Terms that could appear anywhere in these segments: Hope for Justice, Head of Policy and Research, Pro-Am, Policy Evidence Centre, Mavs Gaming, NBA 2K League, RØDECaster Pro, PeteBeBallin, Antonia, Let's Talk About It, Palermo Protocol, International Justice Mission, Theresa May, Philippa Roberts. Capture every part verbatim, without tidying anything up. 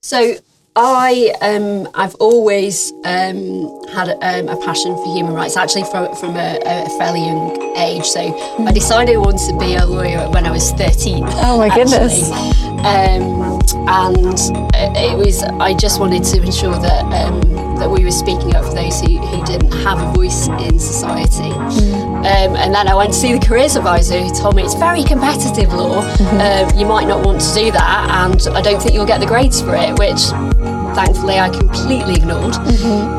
So I, um, I've always um, had um, a passion for human rights, actually from, from a, a fairly young age. So I decided I wanted to be a lawyer when I was thirteen. Oh my goodness. Um, and it was, I just wanted to ensure that um, that we were speaking up for those who, who didn't have a voice in society. Mm. Um, and then I went to see the careers advisor who told me it's very competitive law, mm-hmm. um, you might not want to do that and I don't think you'll get the grades for it, which thankfully I completely ignored. Mm-hmm.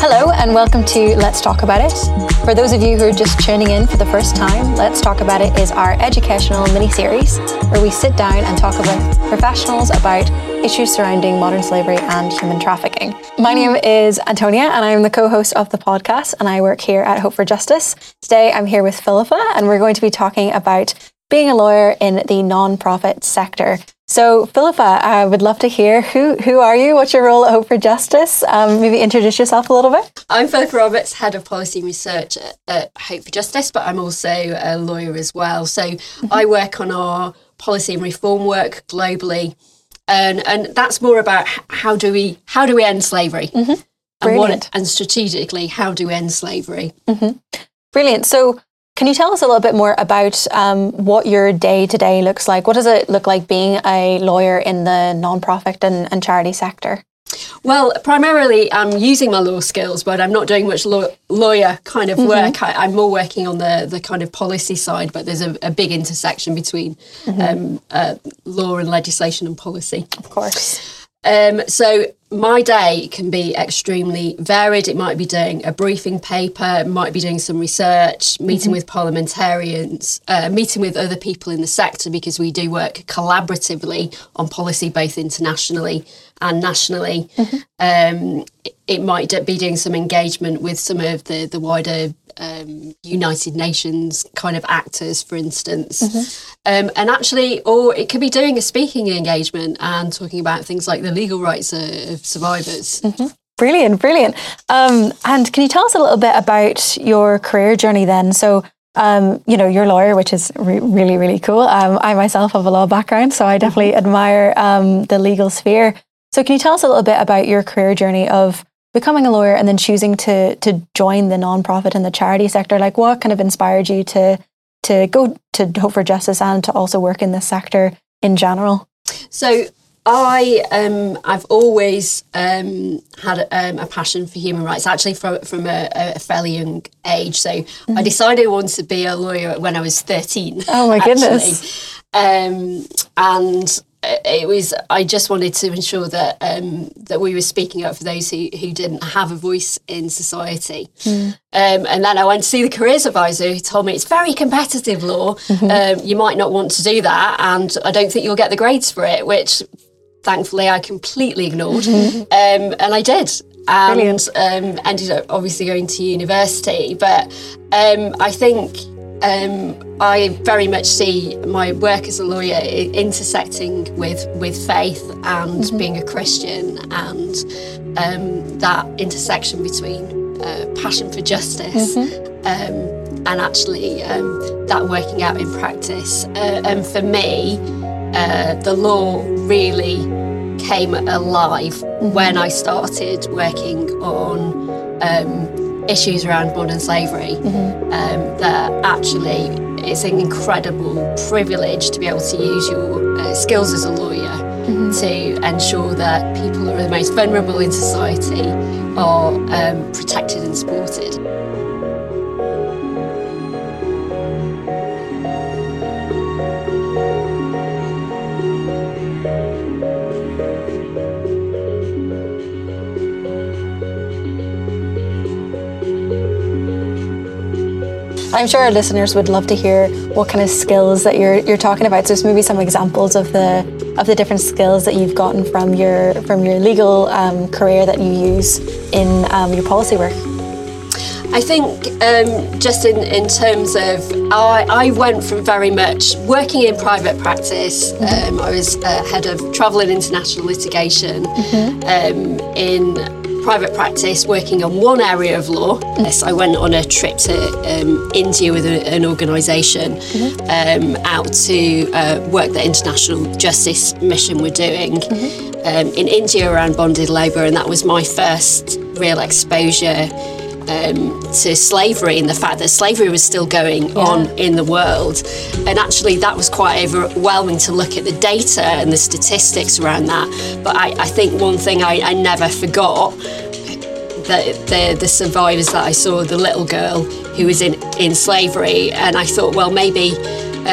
Hello and welcome to Let's Talk About It. For those of you who are just tuning in for the first time, Let's Talk About It is our educational mini-series where we sit down and talk with professionals about issues surrounding modern slavery and human trafficking. My name is Antonia and I'm the co-host of the podcast and I work here at Hope for Justice. Today I'm here with Philippa and we're going to be talking about being a lawyer in the non-profit sector. So Philippa, I would love to hear who who are you? What's your role at Hope for Justice? Um, maybe introduce yourself a little bit. I'm Philippa Roberts, Head of Policy and Research at, at Hope for Justice, but I'm also a lawyer as well. So mm-hmm. I work on our policy and reform work globally, and and that's more about how do we how do we end slavery, mm-hmm. and what, and strategically how do we end slavery. Mm-hmm. Brilliant. So. Can you tell us a little bit more about um, what your day-to-day looks like? What does it look like being a lawyer in the non-profit and, and charity sector? Well, primarily I'm using my law skills, but I'm not doing much law- lawyer kind of mm-hmm. work. I, I'm more working on the, the kind of policy side, but there's a, a big intersection between mm-hmm. um, uh, law and legislation and policy. Of course. Um, so my day can be extremely varied. It might be doing a briefing paper, it might be doing some research, meeting mm-hmm. with parliamentarians, uh, meeting with other people in the sector because we do work collaboratively on policy both internationally and nationally. Mm-hmm. Um, it might be doing some engagement with some of the, the wider um, United Nations kind of actors, for instance. Mm-hmm. Um, and actually, or it could be doing a speaking engagement and talking about things like the legal rights of survivors. Mm-hmm. Brilliant, brilliant. Um, and can you tell us a little bit about your career journey then? So, um, you know, you're a lawyer, which is re- really, really cool. Um, I myself have a law background, so I definitely mm-hmm. admire um, the legal sphere. So can you tell us a little bit about your career journey of becoming a lawyer and then choosing to to join the non-profit and the charity sector? Like what kind of inspired you to to go to Hope for Justice and to also work in this sector in general? So I, um, I've always um, had um, a passion for human rights, actually from, from a, a fairly young age. So mm-hmm. I decided I wanted to be a lawyer when I was thirteen. Oh my goodness. Um, and It was. I just wanted to ensure that um, that we were speaking up for those who, who didn't have a voice in society. Mm. Um, and then I went to see the careers advisor who told me it's very competitive law. Mm-hmm. Um, you might not want to do that, and I don't think you'll get the grades for it. Which, thankfully, I completely ignored, mm-hmm. um, and I did. And um, ended up obviously going to university. But um, I think. Um, I very much see my work as a lawyer intersecting with, with faith and mm-hmm. being a Christian, and um, that intersection between uh, passion for justice mm-hmm. um, and actually um, that working out in practice. Uh, and for me, uh, the law really came alive mm-hmm. when I started working on um, issues around modern slavery, mm-hmm. um, that actually it's an incredible privilege to be able to use your uh, skills as a lawyer mm-hmm. to ensure that people who are the most vulnerable in society are um, protected and supported. I'm sure our listeners would love to hear what kind of skills that you're you're talking about. So, maybe some examples of the of the different skills that you've gotten from your from your legal um, career that you use in um, your policy work. I think um, just in, in terms of, I, I went from very much working in private practice. Mm-hmm. Um, I was uh, head of travel and international litigation mm-hmm. um, in private practice working on one area of law. Yes, I went on a trip to um, India with a, an organisation mm-hmm. um, out to uh, work that International Justice Mission were doing mm-hmm. um, in India around bonded labour, and that was my first real exposure Um, to slavery and the fact that slavery was still going yeah. on in the world. And actually that was quite overwhelming to look at the data and the statistics around that. But I, I think one thing I, I never forgot, that the, the survivors that I saw, the little girl who was in, in slavery, and I thought, well, maybe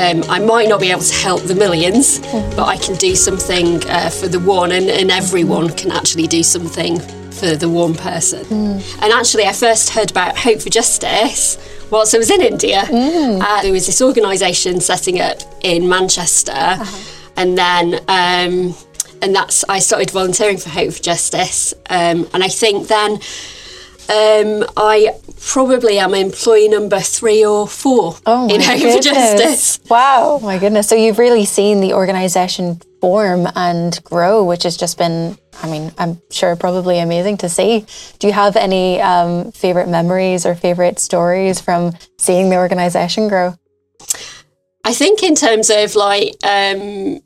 Um, I might not be able to help the millions, mm-hmm. but I can do something uh, for the one, and, and everyone can actually do something for the one person. Mm. And actually I first heard about Hope for Justice whilst I was in India. Mm. Uh, there was this organisation setting up in Manchester, uh-huh. and then um, and that's I started volunteering for Hope for Justice, um, and I think then Um, I probably am employee number three or four oh in Hope for Justice. Wow, my goodness. So you've really seen the organisation form and grow, which has just been, I mean, I'm sure probably amazing to see. Do you have any um, favourite memories or favourite stories from seeing the organisation grow? I think in terms of like, um,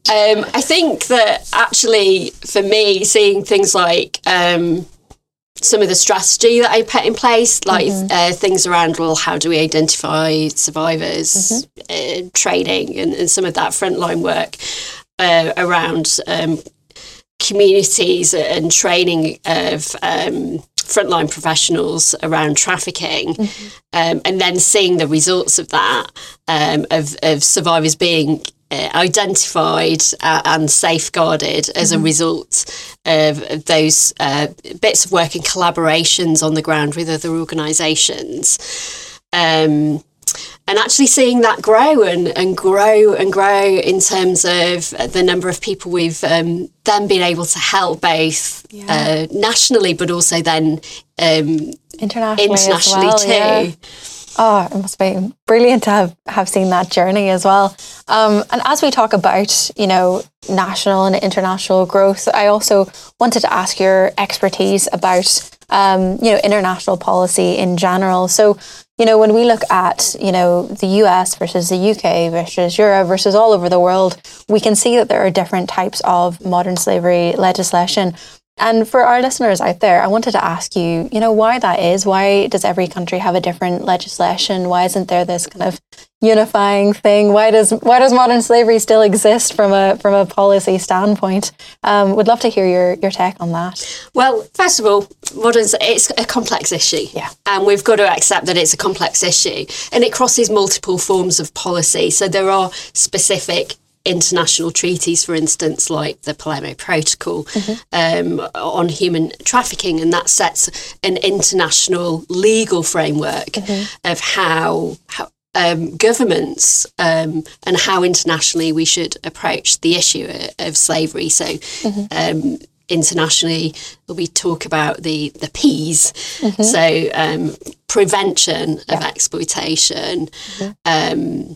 um, I think that actually for me, seeing things like Um, some of the strategy that I put in place, like mm-hmm. uh, things around, well, how do we identify survivors, mm-hmm. uh, training and, and some of that frontline work uh, around um, communities and training of um, frontline professionals around trafficking, mm-hmm. um, and then seeing the results of that, um, of, of survivors being Uh, identified uh, and safeguarded as mm-hmm. a result of those uh, bits of work and collaborations on the ground with other organisations. Um, and actually seeing that grow and, and grow and grow in terms of the number of people we've um, then been able to help, both yeah. uh, nationally but also then um, internationally, internationally well, too. Yeah. Oh, it must be brilliant to have, have seen that journey as well. Um, and as we talk about, you know, national and international growth, I also wanted to ask your expertise about, um, you know, international policy in general. So, you know, when we look at, you know, the U S versus the U K versus Europe versus all over the world, we can see that there are different types of modern slavery legislation. And for our listeners out there, I wanted to ask you, you know, why that is. Why does every country have a different legislation? Why isn't there this kind of unifying thing? Why does why does modern slavery still exist from a from a policy standpoint? Um, would love to hear your, your take on that. Well, first of all, modern it's a complex issue, yeah, and we've got to accept that it's a complex issue, and it crosses multiple forms of policy. So there are specific international treaties, for instance, like the Palermo Protocol mm-hmm. um, on human trafficking, and that sets an international legal framework mm-hmm. of how, how um, governments um, and how internationally we should approach the issue of slavery. So mm-hmm. um, internationally, we talk about the, the P's, mm-hmm. so um, prevention yeah. of exploitation, mm-hmm. um,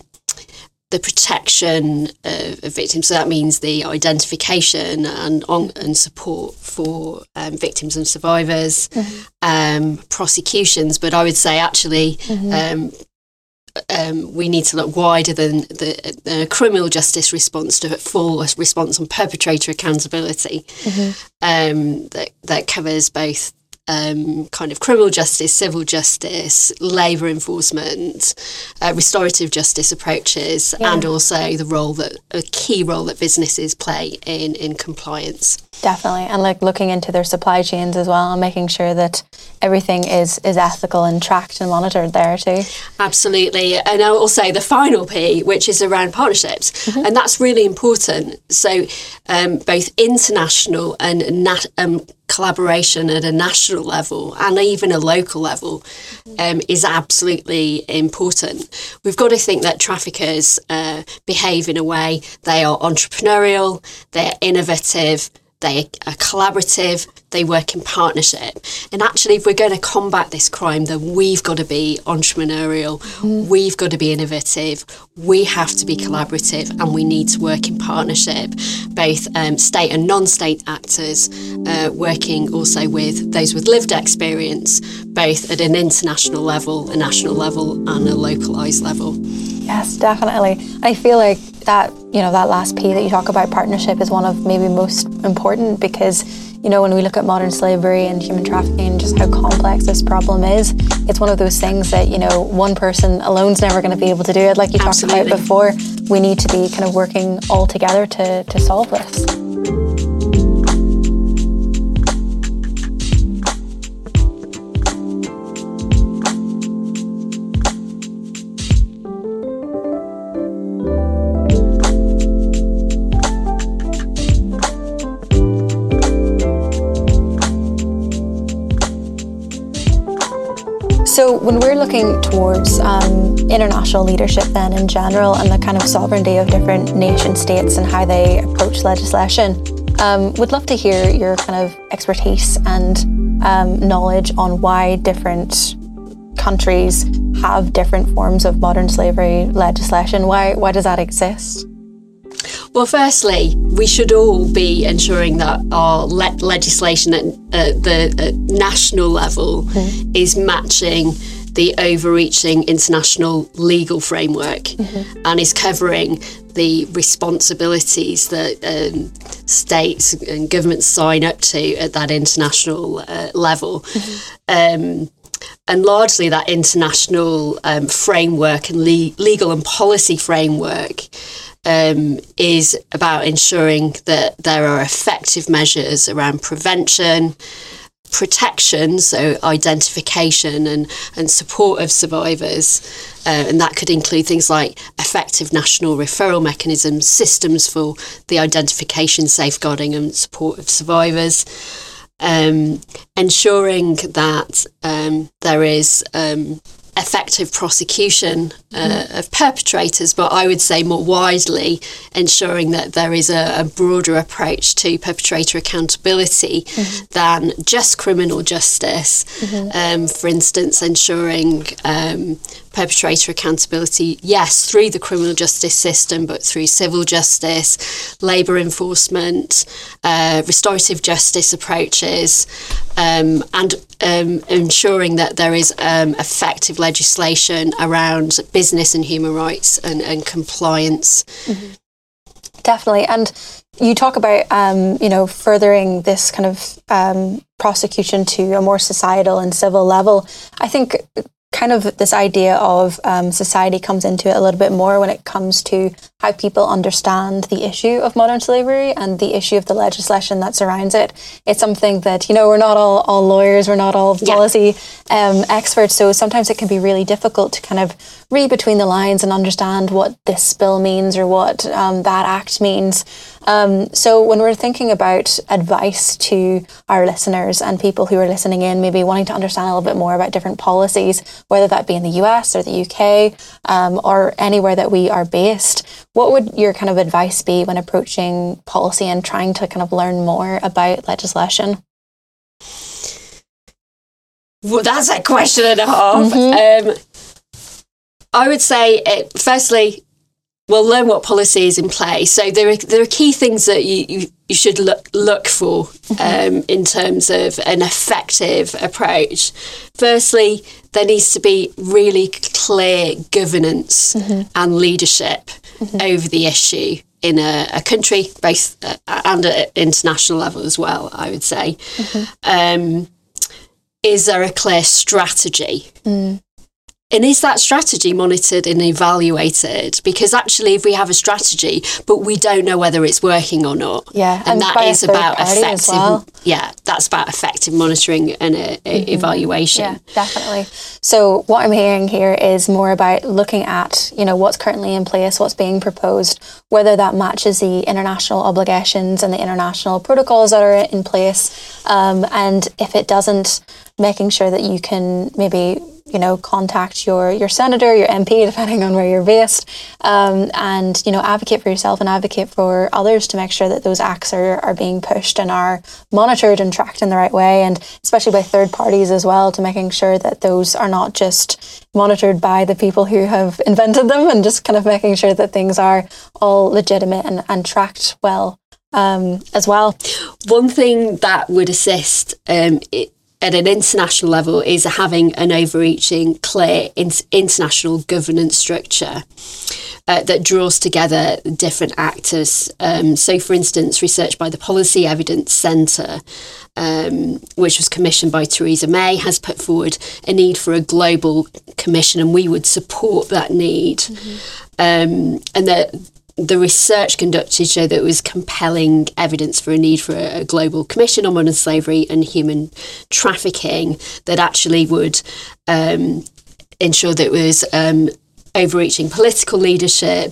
the protection of, of victims, so that means the identification and on, and support for um, victims and survivors, mm-hmm. um, prosecutions, but I would say actually mm-hmm. um, um, we need to look wider than the, the criminal justice response to full response and perpetrator accountability mm-hmm. um, that, that covers both Um, kind of criminal justice, civil justice, labour enforcement, uh, restorative justice approaches, yeah. and also the role that a key role that businesses play in in compliance. Definitely, and like looking into their supply chains as well, and making sure that everything is is ethical and tracked and monitored there too. Absolutely, and also the final P, which is around partnerships, mm-hmm. and that's really important. So um, both international and nat- um, collaboration at a national level and even a local level mm-hmm. um, is absolutely important. We've got to think that traffickers uh, behave in a way. They are entrepreneurial, they're innovative, they are collaborative, they work in partnership. And actually, if we're going to combat this crime, then we've got to be entrepreneurial, mm. we've got to be innovative, we have to be collaborative, and we need to work in partnership, both um, state and non-state actors, uh, working also with those with lived experience, both at an international level, a national level, and a localised level. Yes, definitely. I feel like that, you know, that last P that you talk about, partnership, is one of maybe most important, because, you know, when we look at modern slavery and human trafficking and just how complex this problem is, it's one of those things that, you know, one person alone's never going to be able to do it. Like you Absolutely. Talked about before, we need to be kind of working all together to, to solve this. So when we're looking towards um, international leadership then in general, and the kind of sovereignty of different nation states and how they approach legislation, um, we'd love to hear your kind of expertise and um, knowledge on why different countries have different forms of modern slavery legislation. Why, why does that exist? Well, firstly, we should all be ensuring that our le- legislation at uh, the at national level mm-hmm. is matching the overreaching international legal framework mm-hmm. and is covering the responsibilities that um, states and governments sign up to at that international uh, level. Mm-hmm. Um, And largely that international um, framework and le- legal and policy framework um, is about ensuring that there are effective measures around prevention, protection, so identification and, and support of survivors. Uh, and that could include things like effective national referral mechanisms, systems for the identification, safeguarding and support of survivors. Um, ensuring that um, there is um, effective prosecution uh, mm. of perpetrators, but I would say more widely ensuring that there is a, a broader approach to perpetrator accountability mm-hmm. than just criminal justice. Mm-hmm. Um, for instance, ensuring um, perpetrator accountability, yes, through the criminal justice system, but through civil justice, labour enforcement, uh, restorative justice approaches, um, and um, ensuring that there is um, effective legislation around business and human rights and, and compliance. Mm-hmm. Definitely. And you talk about, um, you know, furthering this kind of um, prosecution to a more societal and civil level. I think kind of this idea of um, society comes into it a little bit more when it comes to how people understand the issue of modern slavery and the issue of the legislation that surrounds it. It's something that, you know, we're not all, all lawyers, we're not all policy yeah. um, experts, so sometimes it can be really difficult to kind of read between the lines and understand what this bill means or what um, that act means. Um, so when we're thinking about advice to our listeners and people who are listening in, maybe wanting to understand a little bit more about different policies, whether that be in the U S or the U K um, or anywhere that we are based, what would your kind of advice be when approaching policy and trying to kind of learn more about legislation? Well, that's a question and a half. Mm-hmm. Um, I would say, it, firstly, we'll learn what policy is in place. So there are there are key things that you, you, you should look look for mm-hmm. um, in terms of an effective approach. Firstly, there needs to be really clear governance mm-hmm. and leadership mm-hmm. over the issue in a, a country, both uh, and at international level as well, I would say. Mm-hmm. Um, is there a clear strategy? Mm. And is that strategy monitored and evaluated? Because actually, if we have a strategy, but we don't know whether it's working or not, yeah, and, and that is about effective. Well. Yeah, that's about effective monitoring and uh, mm-hmm. evaluation. Yeah, definitely. So what I'm hearing here is more about looking at, you know, what's currently in place, what's being proposed, whether that matches the international obligations and the international protocols that are in place, um, and if it doesn't, making sure that you can maybe you know, contact your, your senator, your M P, depending on where you're based, um, and, you know, advocate for yourself and advocate for others to make sure that those acts are, are being pushed and are monitored and tracked in the right way, and especially by third parties as well, to making sure that those are not just monitored by the people who have invented them, and just kind of making sure that things are all legitimate and, and tracked well um, as well. One thing that would assist um, it, at an international level is having an overreaching, clear in- international governance structure uh, that draws together different actors. Um, so, for instance, research by the Policy Evidence Centre, um, which was commissioned by Theresa May, has put forward a need for a global commission, and we would support that need. Mm-hmm. Um, and the The research conducted showed that it was compelling evidence for a need for a, a global commission on modern slavery and human trafficking that actually would um, ensure that it was um, overreaching political leadership,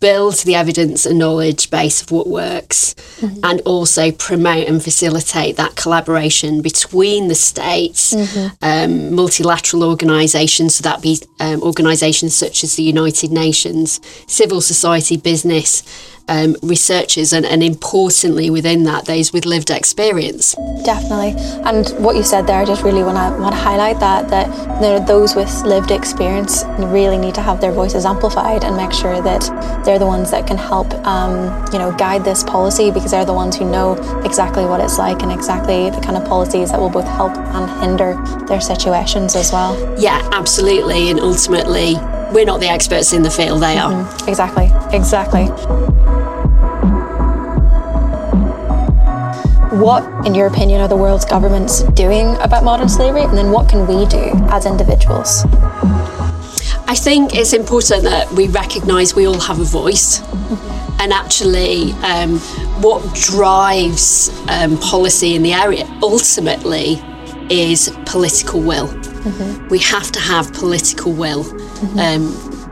build the evidence and knowledge base of what works, mm-hmm. and also promote and facilitate that collaboration between the states, mm-hmm. um, multilateral organisations, so that be um, organisations such as the United Nations, civil society, business, Um, researchers, and, and importantly within that, those with lived experience. Definitely. And what you said there, I just really want to want to highlight that, that you know, those with lived experience really need to have their voices amplified and make sure that they're the ones that can help um, you know, guide this policy, because they're the ones who know exactly what it's like and exactly the kind of policies that will both help and hinder their situations as well. Yeah, absolutely. And ultimately, we're not the experts in the field, they are. Mm-hmm. Exactly, exactly. What, in your opinion, are the world's governments doing about modern slavery? And then what can we do as individuals? I think it's important that we recognise we all have a voice. Mm-hmm. And actually, um, what drives um, policy in the area ultimately is political will. Mm-hmm. We have to have political will mm-hmm. um,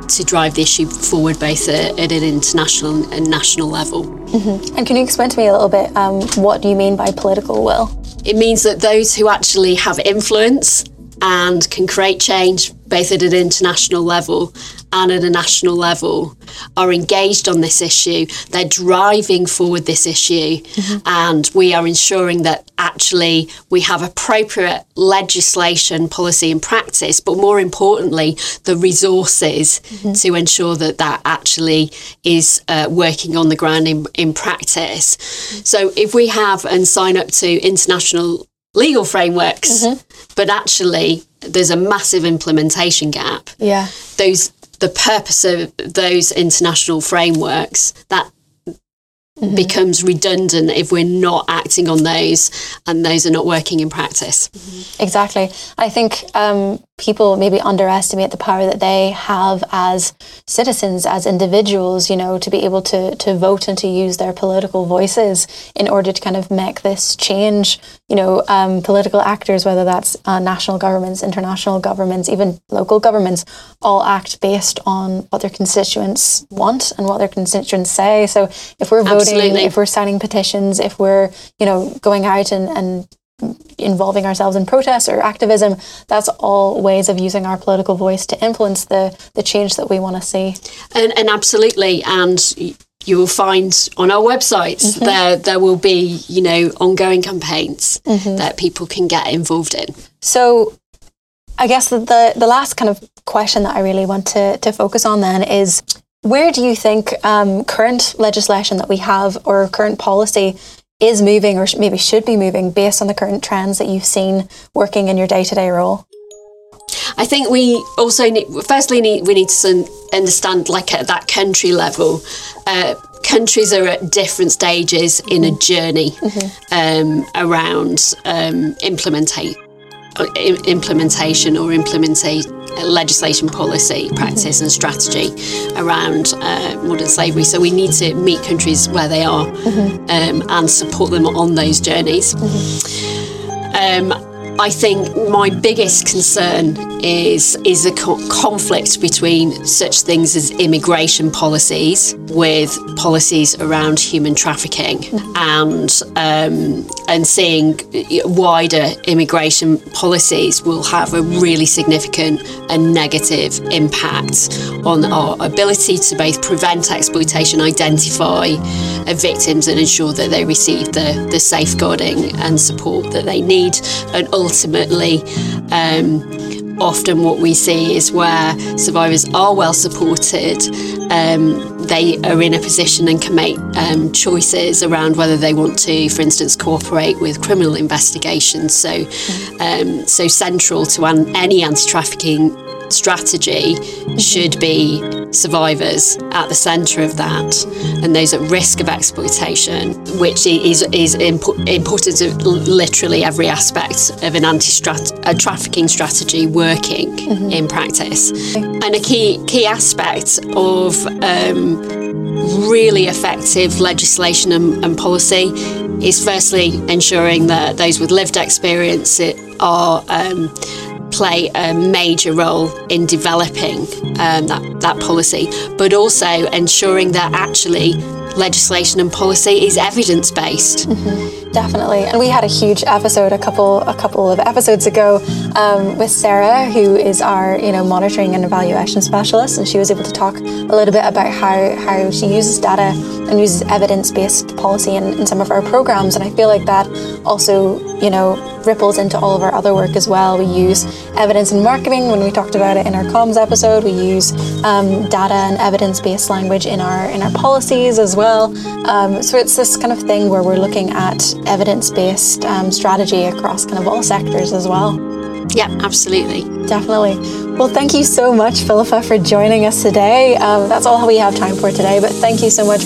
to drive the issue forward, both at, at an international and national level. Mm-hmm. And can you explain to me a little bit um, what you mean by political will? It means that those who actually have influence and can create change, both at an international level and at a national level, are engaged on this issue. They're driving forward this issue, mm-hmm. and we are ensuring that actually we have appropriate legislation, policy and practice, but more importantly, the resources mm-hmm. to ensure that that actually is uh, working on the ground in, in practice. Mm-hmm. So if we have and sign up to international legal frameworks, mm-hmm. but actually there's a massive implementation gap. Yeah. Those the purpose of those international frameworks, that mm-hmm. becomes redundant if we're not acting on those and those are not working in practice. Mm-hmm. Exactly. I think um, people maybe underestimate the power that they have as citizens, as individuals, you know, to be able to to vote and to use their political voices in order to kind of make this change. You know, um, political actors, whether that's uh, national governments, international governments, even local governments, all act based on what their constituents want and what their constituents say. So if we're voting, Absolutely. if we're signing petitions, if we're, you know, going out and, and involving ourselves in protests or activism, that's all ways of using our political voice to influence the the change that we want to see. And, and absolutely, and you will find on our websites mm-hmm. there there will be, you know, ongoing campaigns mm-hmm. that people can get involved in. So I guess the, the the last kind of question that I really want to to focus on then is, where do you think um, current legislation that we have or current policy is moving, or maybe should be moving, based on the current trends that you've seen working in your day-to-day role? I think we also need, firstly, need, we need to understand, like, at that country level, uh, countries are at different stages in a journey mm-hmm. um, around um, implementate, implementation or implementate legislation, policy, practice mm-hmm. and strategy around uh, modern slavery. So we need to meet countries where they are mm-hmm. um, and support them on those journeys. Mm-hmm. Um, I think my biggest concern is is the co- conflict between such things as immigration policies with policies around human trafficking, and um, and seeing wider immigration policies will have a really significant and negative impact on our ability to both prevent exploitation, identify victims, and ensure that they receive the, the safeguarding and support that they need. And ultimately, um, often what we see is where survivors are well supported, um, they are in a position and can make um, choices around whether they want to, for instance, cooperate with criminal investigations. So, um, so central to an, any anti-trafficking strategy should be survivors at the centre of that, and those at risk of exploitation, which is is imp- important to literally every aspect of an anti-trafficking strategy working mm-hmm. in practice. And a key key aspect of um, really effective legislation and, and policy is firstly ensuring that those with lived experience are um, play a major role in developing um, that, that policy, but also ensuring that actually legislation and policy is evidence-based. Mm-hmm. Definitely, and we had a huge episode a couple a couple of episodes ago um, with Sarah, who is our you know monitoring and evaluation specialist, and she was able to talk a little bit about how, how she uses data and uses evidence-based policy in, in some of our programs, and I feel like that also you know ripples into all of our other work as well. We use evidence in marketing when we talked about it in our comms episode. We use um, data and evidence-based language in our in our policies as well. Um, so it's this kind of thing where we're looking at evidence-based um, strategy across kind of all sectors as well. Yeah, absolutely. Definitely. Well, thank you so much, Philippa, for joining us today. Um, that's all we have time for today, but thank you so much.